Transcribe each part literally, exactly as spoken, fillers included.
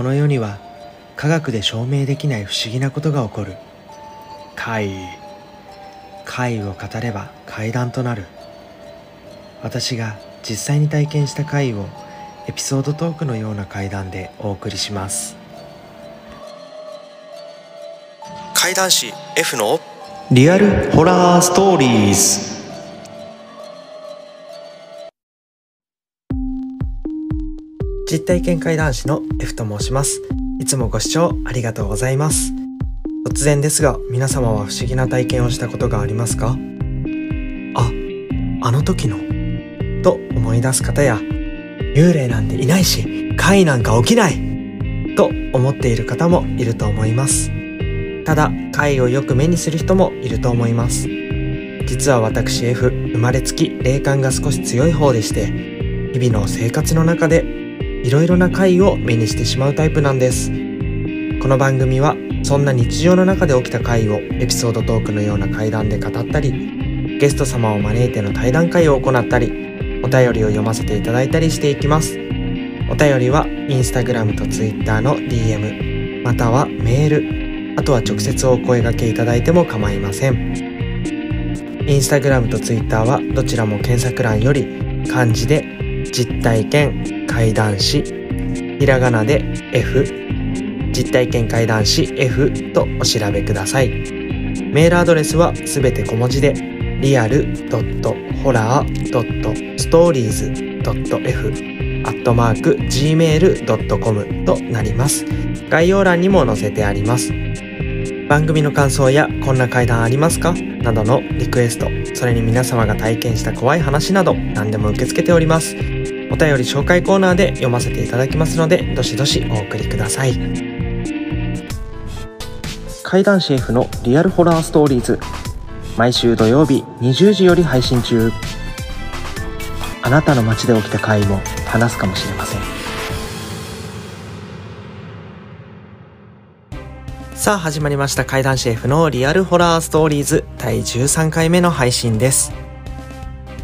この世には科学で証明できない不思議なことが起こる。怪。怪を語れば怪談となる。私が実際に体験した怪をエピソードトークのような怪談でお送りします。怪談師 F のリアルホラーストーリーズ。実体験怪談師の F と申します。いつもご視聴ありがとうございます。突然ですが、皆様は不思議な体験をしたことがありますか？あ、あの時のと思い出す方や、幽霊なんていないし、怪なんか起きないと思っている方もいると思います。ただ、怪をよく目にする人もいると思います。実は私 F、生まれつき霊感が少し強い方でして、日々の生活の中でいろいろな怪を目にしてしまうタイプなんです。この番組はそんな日常の中で起きた怪をエピソードトークのような怪談で語ったり、ゲスト様を招いての対談会を行ったり、お便りを読ませていただいたりしていきます。お便りはインスタグラムとツイッターの ディーエム、またはメール、あとは直接お声掛けいただいても構いません。インスタグラムとツイッターはどちらも検索欄より漢字で実体験怪談師、ひらがなで F、実体験怪談師 F とお調べください。メールアドレスはすべて小文字で リアル ホラー ストーリーズ エフ アットマーク ジーメール ドットコム となります。概要欄にも載せてあります。番組の感想やこんな怪談ありますかなどのリクエスト、それに皆様が体験した怖い話など何でも受け付けております。お便り紹介コーナーで読ませていただきますので、どしどしお送りください。怪談師 F のリアルホラーストーリーズ、毎週土曜日にじゅうじより配信中。あなたの街で起きた怪も話すかもしれません。さあ始まりました、怪談師 F のリアルホラーストーリーズだいじゅうさんかいめの配信です。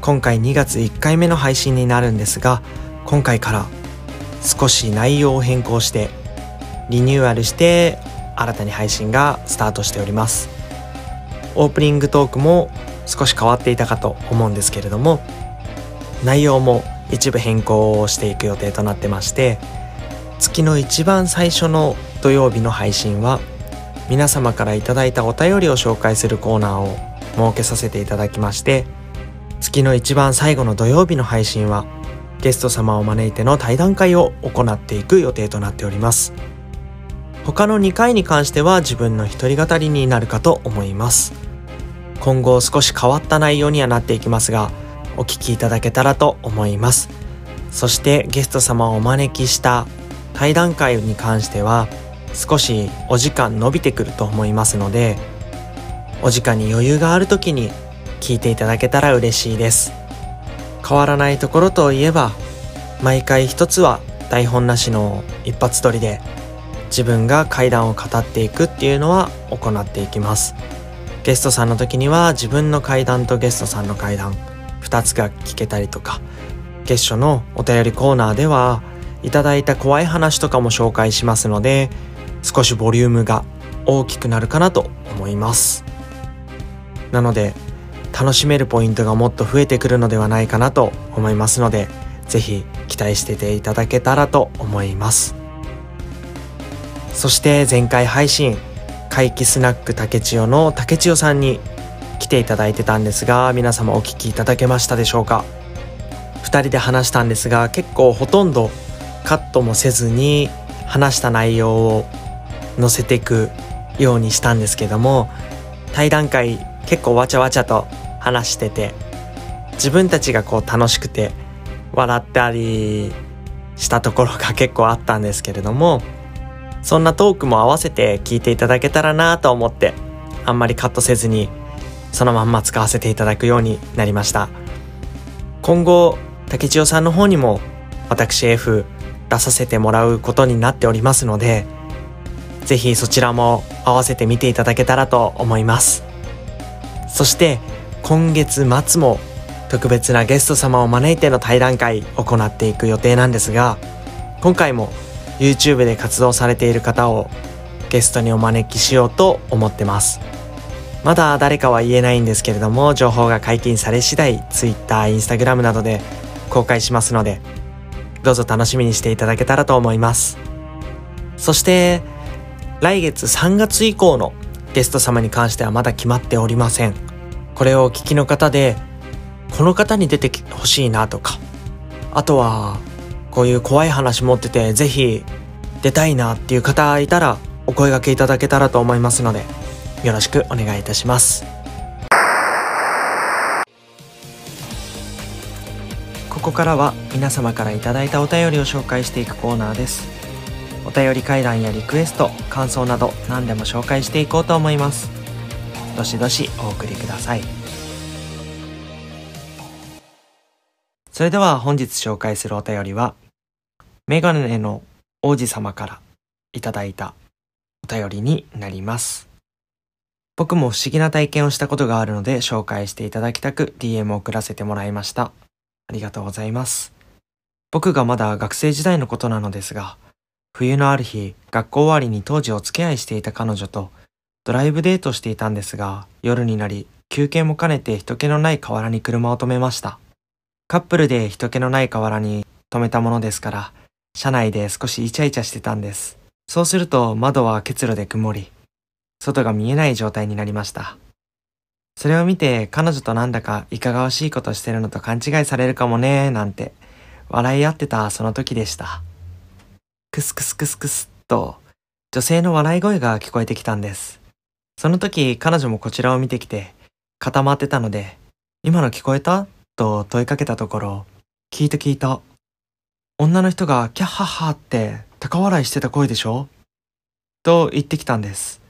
今回にがついっかいめの配信になるんですが、今回から少し内容を変更してリニューアルして新たに配信がスタートしております。オープニングトークも少し変わっていたかと思うんですけれども、内容も一部変更をしていく予定となってまして、月の一番最初の土曜日の配信は皆様からいただいたお便りを紹介するコーナーを設けさせていただきまして、月の一番最後の土曜日の配信はゲスト様を招いての対談会を行っていく予定となっております。他のにかいに関しては自分の一人語りになるかと思います。今後少し変わった内容にはなっていきますが、お聞きいただけたらと思います。そしてゲスト様をお招きした対談会に関しては少しお時間伸びてくると思いますので、お時間に余裕がある時に聞いていただけたら嬉しいです。変わらないところといえば、毎回一つは台本なしの一発撮りで自分が怪談を語っていくっていうのは行っていきます。ゲストさんの時には自分の怪談とゲストさんの怪談ふたつが聞けたりとか、月初のお便りコーナーではいただいた怖い話とかも紹介しますので、少しボリュームが大きくなるかなと思います。なので楽しめるポイントがもっと増えてくるのではないかなと思いますので、ぜひ期待してていただけたらと思います。そして前回配信、怪奇スナック竹千代の竹千代さんに来ていただいてたんですが、皆様お聞きいただけましたでしょうか。ふたりで話したんですが、結構ほとんどカットもせずに話した内容を載せていくようにしたんですけども、対談会結構わちゃわちゃと話してて、自分たちがこう楽しくて笑ったりしたところが結構あったんですけれども、そんなトークも合わせて聞いていただけたらなと思って、あんまりカットせずにそのまんま使わせていただくようになりました。今後竹千代さんの方にも私 F 出させてもらうことになっておりますので、ぜひそちらも合わせて見ていただけたらと思います。そして今月末も特別なゲスト様を招いての対談会行っていく予定なんですが、今回も YouTube で活動されている方をゲストにお招きしようと思ってます。まだ誰かは言えないんですけれども、情報が解禁され次第 Twitter、Instagram などで公開しますので、どうぞ楽しみにしていただけたらと思います。そして来月さんがつ以降のゲスト様に関してはまだ決まっておりません。これをお聞きの方でこの方に出てほしいなとか、あとはこういう怖い話持っててぜひ出たいなっていう方いたらお声掛けいただけたらと思いますので、よろしくお願いいたします。ここからは皆様からいただいたお便りを紹介していくコーナーです。お便り怪談やリクエスト、感想など何でも紹介していこうと思います。どしどしお送りください。それでは本日紹介するお便りは、メガネの王子様からいただいたお便りになります。僕も不思議な体験をしたことがあるので紹介していただきたく ディーエム を送らせてもらいました。ありがとうございます。僕がまだ学生時代のことなのですが、冬のある日、学校終わりに当時お付き合いしていた彼女とドライブデートしていたんですが、夜になり休憩も兼ねて人気のない河原に車を止めました。カップルで人気のない河原に止めたものですから、車内で少しイチャイチャしてたんです。そうすると窓は結露で曇り、外が見えない状態になりました。それを見て彼女となんだかいかがわしいことしてるのと勘違いされるかもねーなんて笑い合ってたその時でした。クスクスクスクスっと女性の笑い声が聞こえてきたんです。その時彼女もこちらを見てきて固まってたので、今の聞こえた？と問いかけたところ、聞いた聞いた、女の人がキャッハッハって高笑いしてた声でしょ？と言ってきたんです。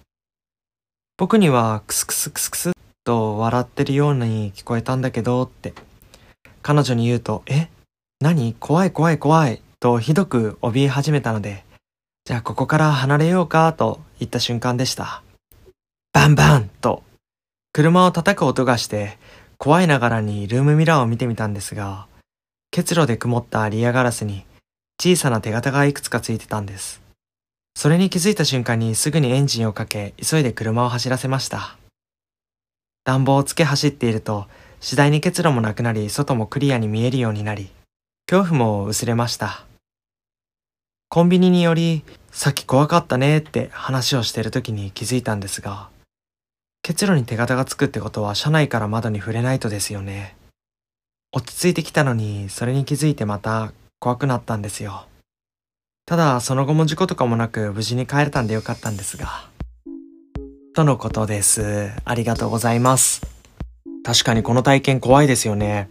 僕にはクスクスクスクスっと笑ってるように聞こえたんだけどって彼女に言うと、え、何、怖い怖い怖いとひどく怯え始めたので、じゃあここから離れようかと言った瞬間でした。バンバンと車を叩く音がして、怖いながらにルームミラーを見てみたんですが、結露で曇ったリアガラスに小さな手形がいくつかついてたんです。それに気づいた瞬間にすぐにエンジンをかけ、急いで車を走らせました。暖房をつけ走っていると次第に結露もなくなり、外もクリアに見えるようになり、恐怖も薄れました。コンビニにより、さっき怖かったねって話をしている時に気づいたんですが、結露に手形がつくってことは車内から窓に触れないとですよね。落ち着いてきたのに、それに気づいてまた怖くなったんですよ。ただその後も事故とかもなく無事に帰れたんでよかったんですが、とのことです。ありがとうございます。確かにこの体験怖いですよね。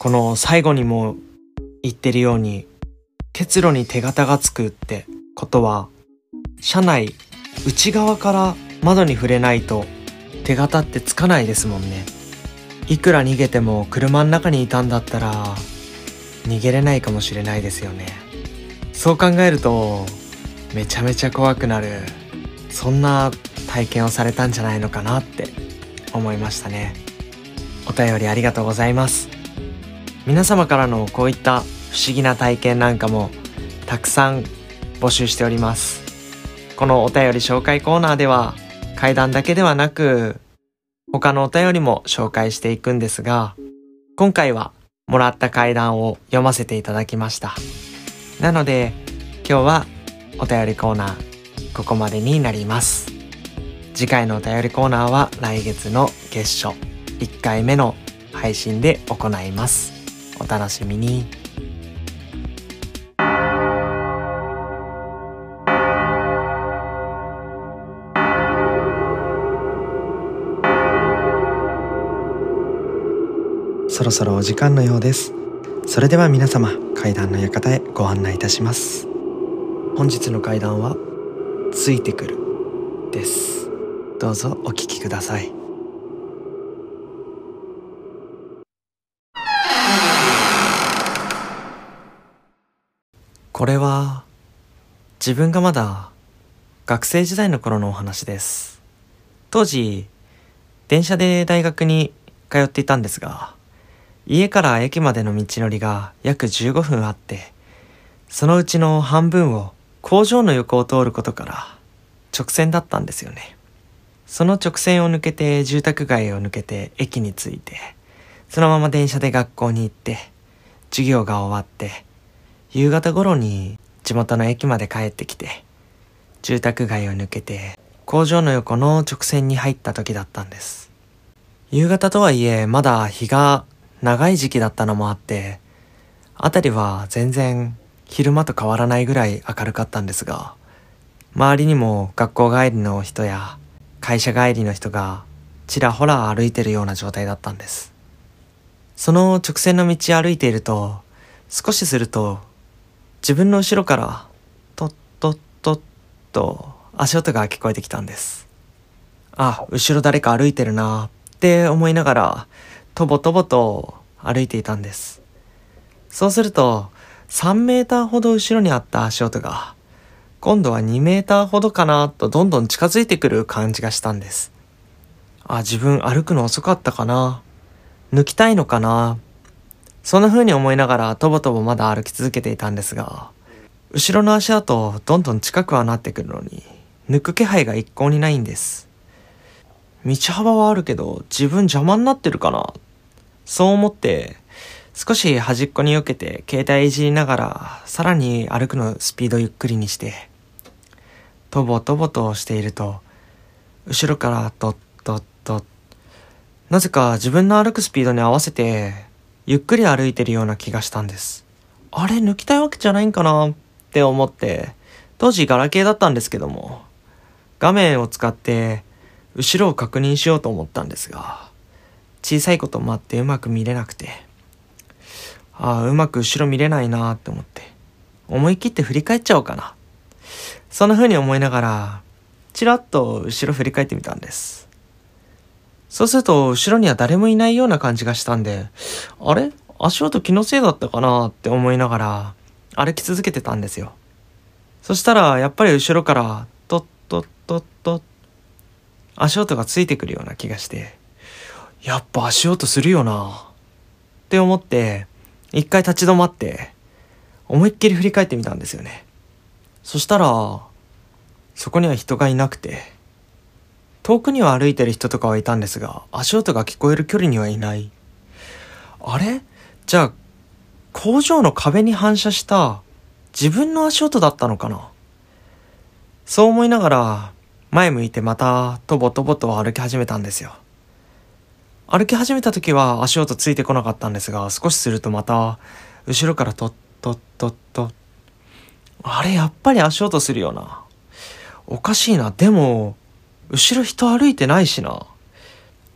この最後にも言ってるように、結露に手形がつくってことは車内内側から窓に触れないと手形ってつかないですもんね。いくら逃げても車の中にいたんだったら逃げれないかもしれないですよね。そう考えるとめちゃめちゃ怖くなる、そんな体験をされたんじゃないのかなって思いましたね。お便りありがとうございます。皆様からのこういった不思議な体験なんかもたくさん募集しております。このお便り紹介コーナーでは怪談だけではなく他のお便りも紹介していくんですが、今回はもらった怪談を読ませていただきました。なので今日はお便りコーナーここまでになります。次回のお便りコーナーは来月の月初いっかいめの配信で行います。お楽しみに。そろそろお時間のようです。それでは皆様、怪談の館へご案内いたします。本日の怪談はついてくるです。どうぞお聞きください。これは自分がまだ学生時代の頃のお話です。当時電車で大学に通っていたんですが、家から駅までの道のりが約じゅうごふんあって、そのうちの半分を工場の横を通ることから直線だったんですよね。その直線を抜けて住宅街を抜けて駅に着いて、そのまま電車で学校に行って授業が終わって夕方頃に地元の駅まで帰ってきて、住宅街を抜けて工場の横の直線に入った時だったんです。夕方とはいえまだ日が長い時期だったのもあって、辺りは全然昼間と変わらないぐらい明るかったんですが、周りにも学校帰りの人や会社帰りの人がちらほら歩いてるような状態だったんです。その直線の道を歩いていると、少しすると自分の後ろからトットットッと足音が聞こえてきたんです。あ、後ろ誰か歩いてるなって思いながらとぼとぼと歩いていたんです。そうするとさんメーターほど後ろにあった足音が今度はにメーターほどかなとどんどん近づいてくる感じがしたんです。あ、自分歩くの遅かったかな、抜きたいのかな、そんな風に思いながらとぼとぼまだ歩き続けていたんですが、後ろの足跡どんどん近くはなってくるのに抜く気配が一向にないんです。道幅はあるけど自分邪魔になってるかな、そう思って少し端っこに避けて携帯いじりながらさらに歩くのスピードゆっくりにしてとぼとぼとしていると、後ろからとっとっと、なぜか自分の歩くスピードに合わせてゆっくり歩いてるような気がしたんです。あれ、抜きたいわけじゃないんかなって思って、当時ガラケーだったんですけども画面を使って後ろを確認しようと思ったんですが、小さいこともあってうまく見れなくて、ああうまく後ろ見れないなって思って、思い切って振り返っちゃおうかな、そんな風に思いながらちらっと後ろ振り返ってみたんです。そうすると後ろには誰もいないような感じがしたんで、あれ、足音気のせいだったかなって思いながら歩き続けてたんですよ。そしたらやっぱり後ろからトットットットッ、足音がついてくるような気がして、やっぱ足音するよなって思って一回立ち止まって思いっきり振り返ってみたんですよね。そしたらそこには人がいなくて、遠くには歩いてる人とかはいたんですが、足音が聞こえる距離にはいない。あれ、じゃあ工場の壁に反射した自分の足音だったのかな、そう思いながら前向いてまたとぼとぼと歩き始めたんですよ。歩き始めた時は足音ついてこなかったんですが、少しするとまた後ろからトットットット、あれやっぱり足音するよな、おかしいな、でも後ろ人歩いてないしな、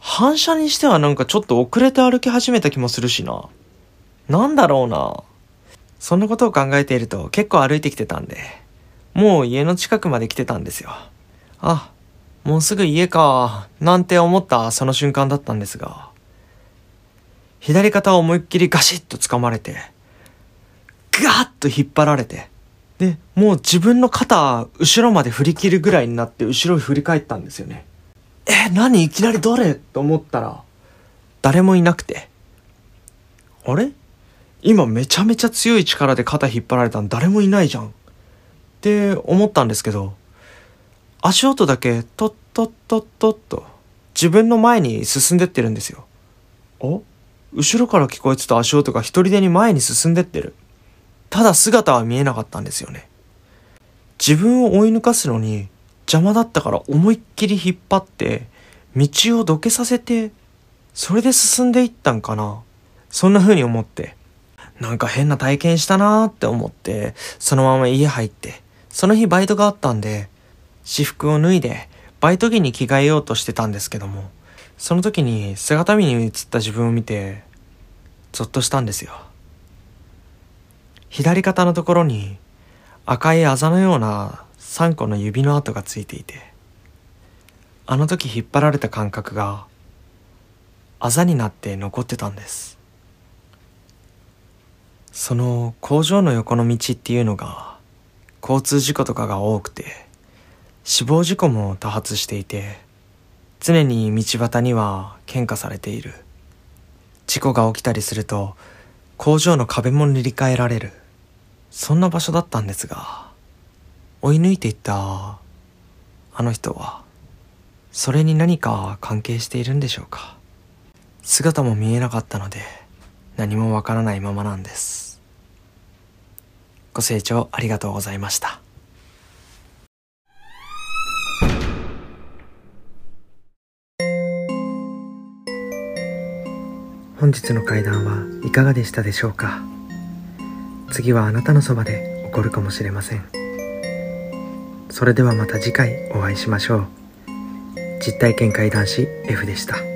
反射にしてはなんかちょっと遅れて歩き始めた気もするしな、なんだろうな、そんなことを考えていると結構歩いてきてたんで、もう家の近くまで来てたんですよ。あ、もうすぐ家かなんて思ったその瞬間だったんですが、左肩を思いっきりガシッと掴まれてガーッと引っ張られて、でもう自分の肩後ろまで振り切るぐらいになって後ろ振り返ったんですよね。え、何、いきなり誰と思ったら誰もいなくて、あれ、今めちゃめちゃ強い力で肩引っ張られたの誰もいないじゃんって思ったんですけど、足音だけトットットットッと自分の前に進んでってるんですよ。あ、後ろから聞こえてた足音が一人でに前に進んでってる。ただ姿は見えなかったんですよね。自分を追い抜かすのに邪魔だったから思いっきり引っ張って道をどけさせて、それで進んでいったんかな、そんな風に思って、なんか変な体験したなーって思って、そのまま家入って、その日バイトがあったんで私服を脱いでバイト着に着替えようとしてたんですけども、その時に姿見に映った自分を見てゾッとしたんですよ。左肩のところに赤いあざのようなさんこの指の跡がついていて、あの時引っ張られた感覚があざになって残ってたんです。その工場の横の道っていうのが交通事故とかが多くて、死亡事故も多発していて、常に道端には献花されている。事故が起きたりすると工場の壁も塗り替えられる、そんな場所だったんですが、追い抜いていったあの人はそれに何か関係しているんでしょうか。姿も見えなかったので何もわからないままなんです。ご清聴ありがとうございました。本日の怪談はいかがでしたでしょうか。次はあなたのそばで起こるかもしれません。それではまた次回お会いしましょう。実体験怪談師 F でした。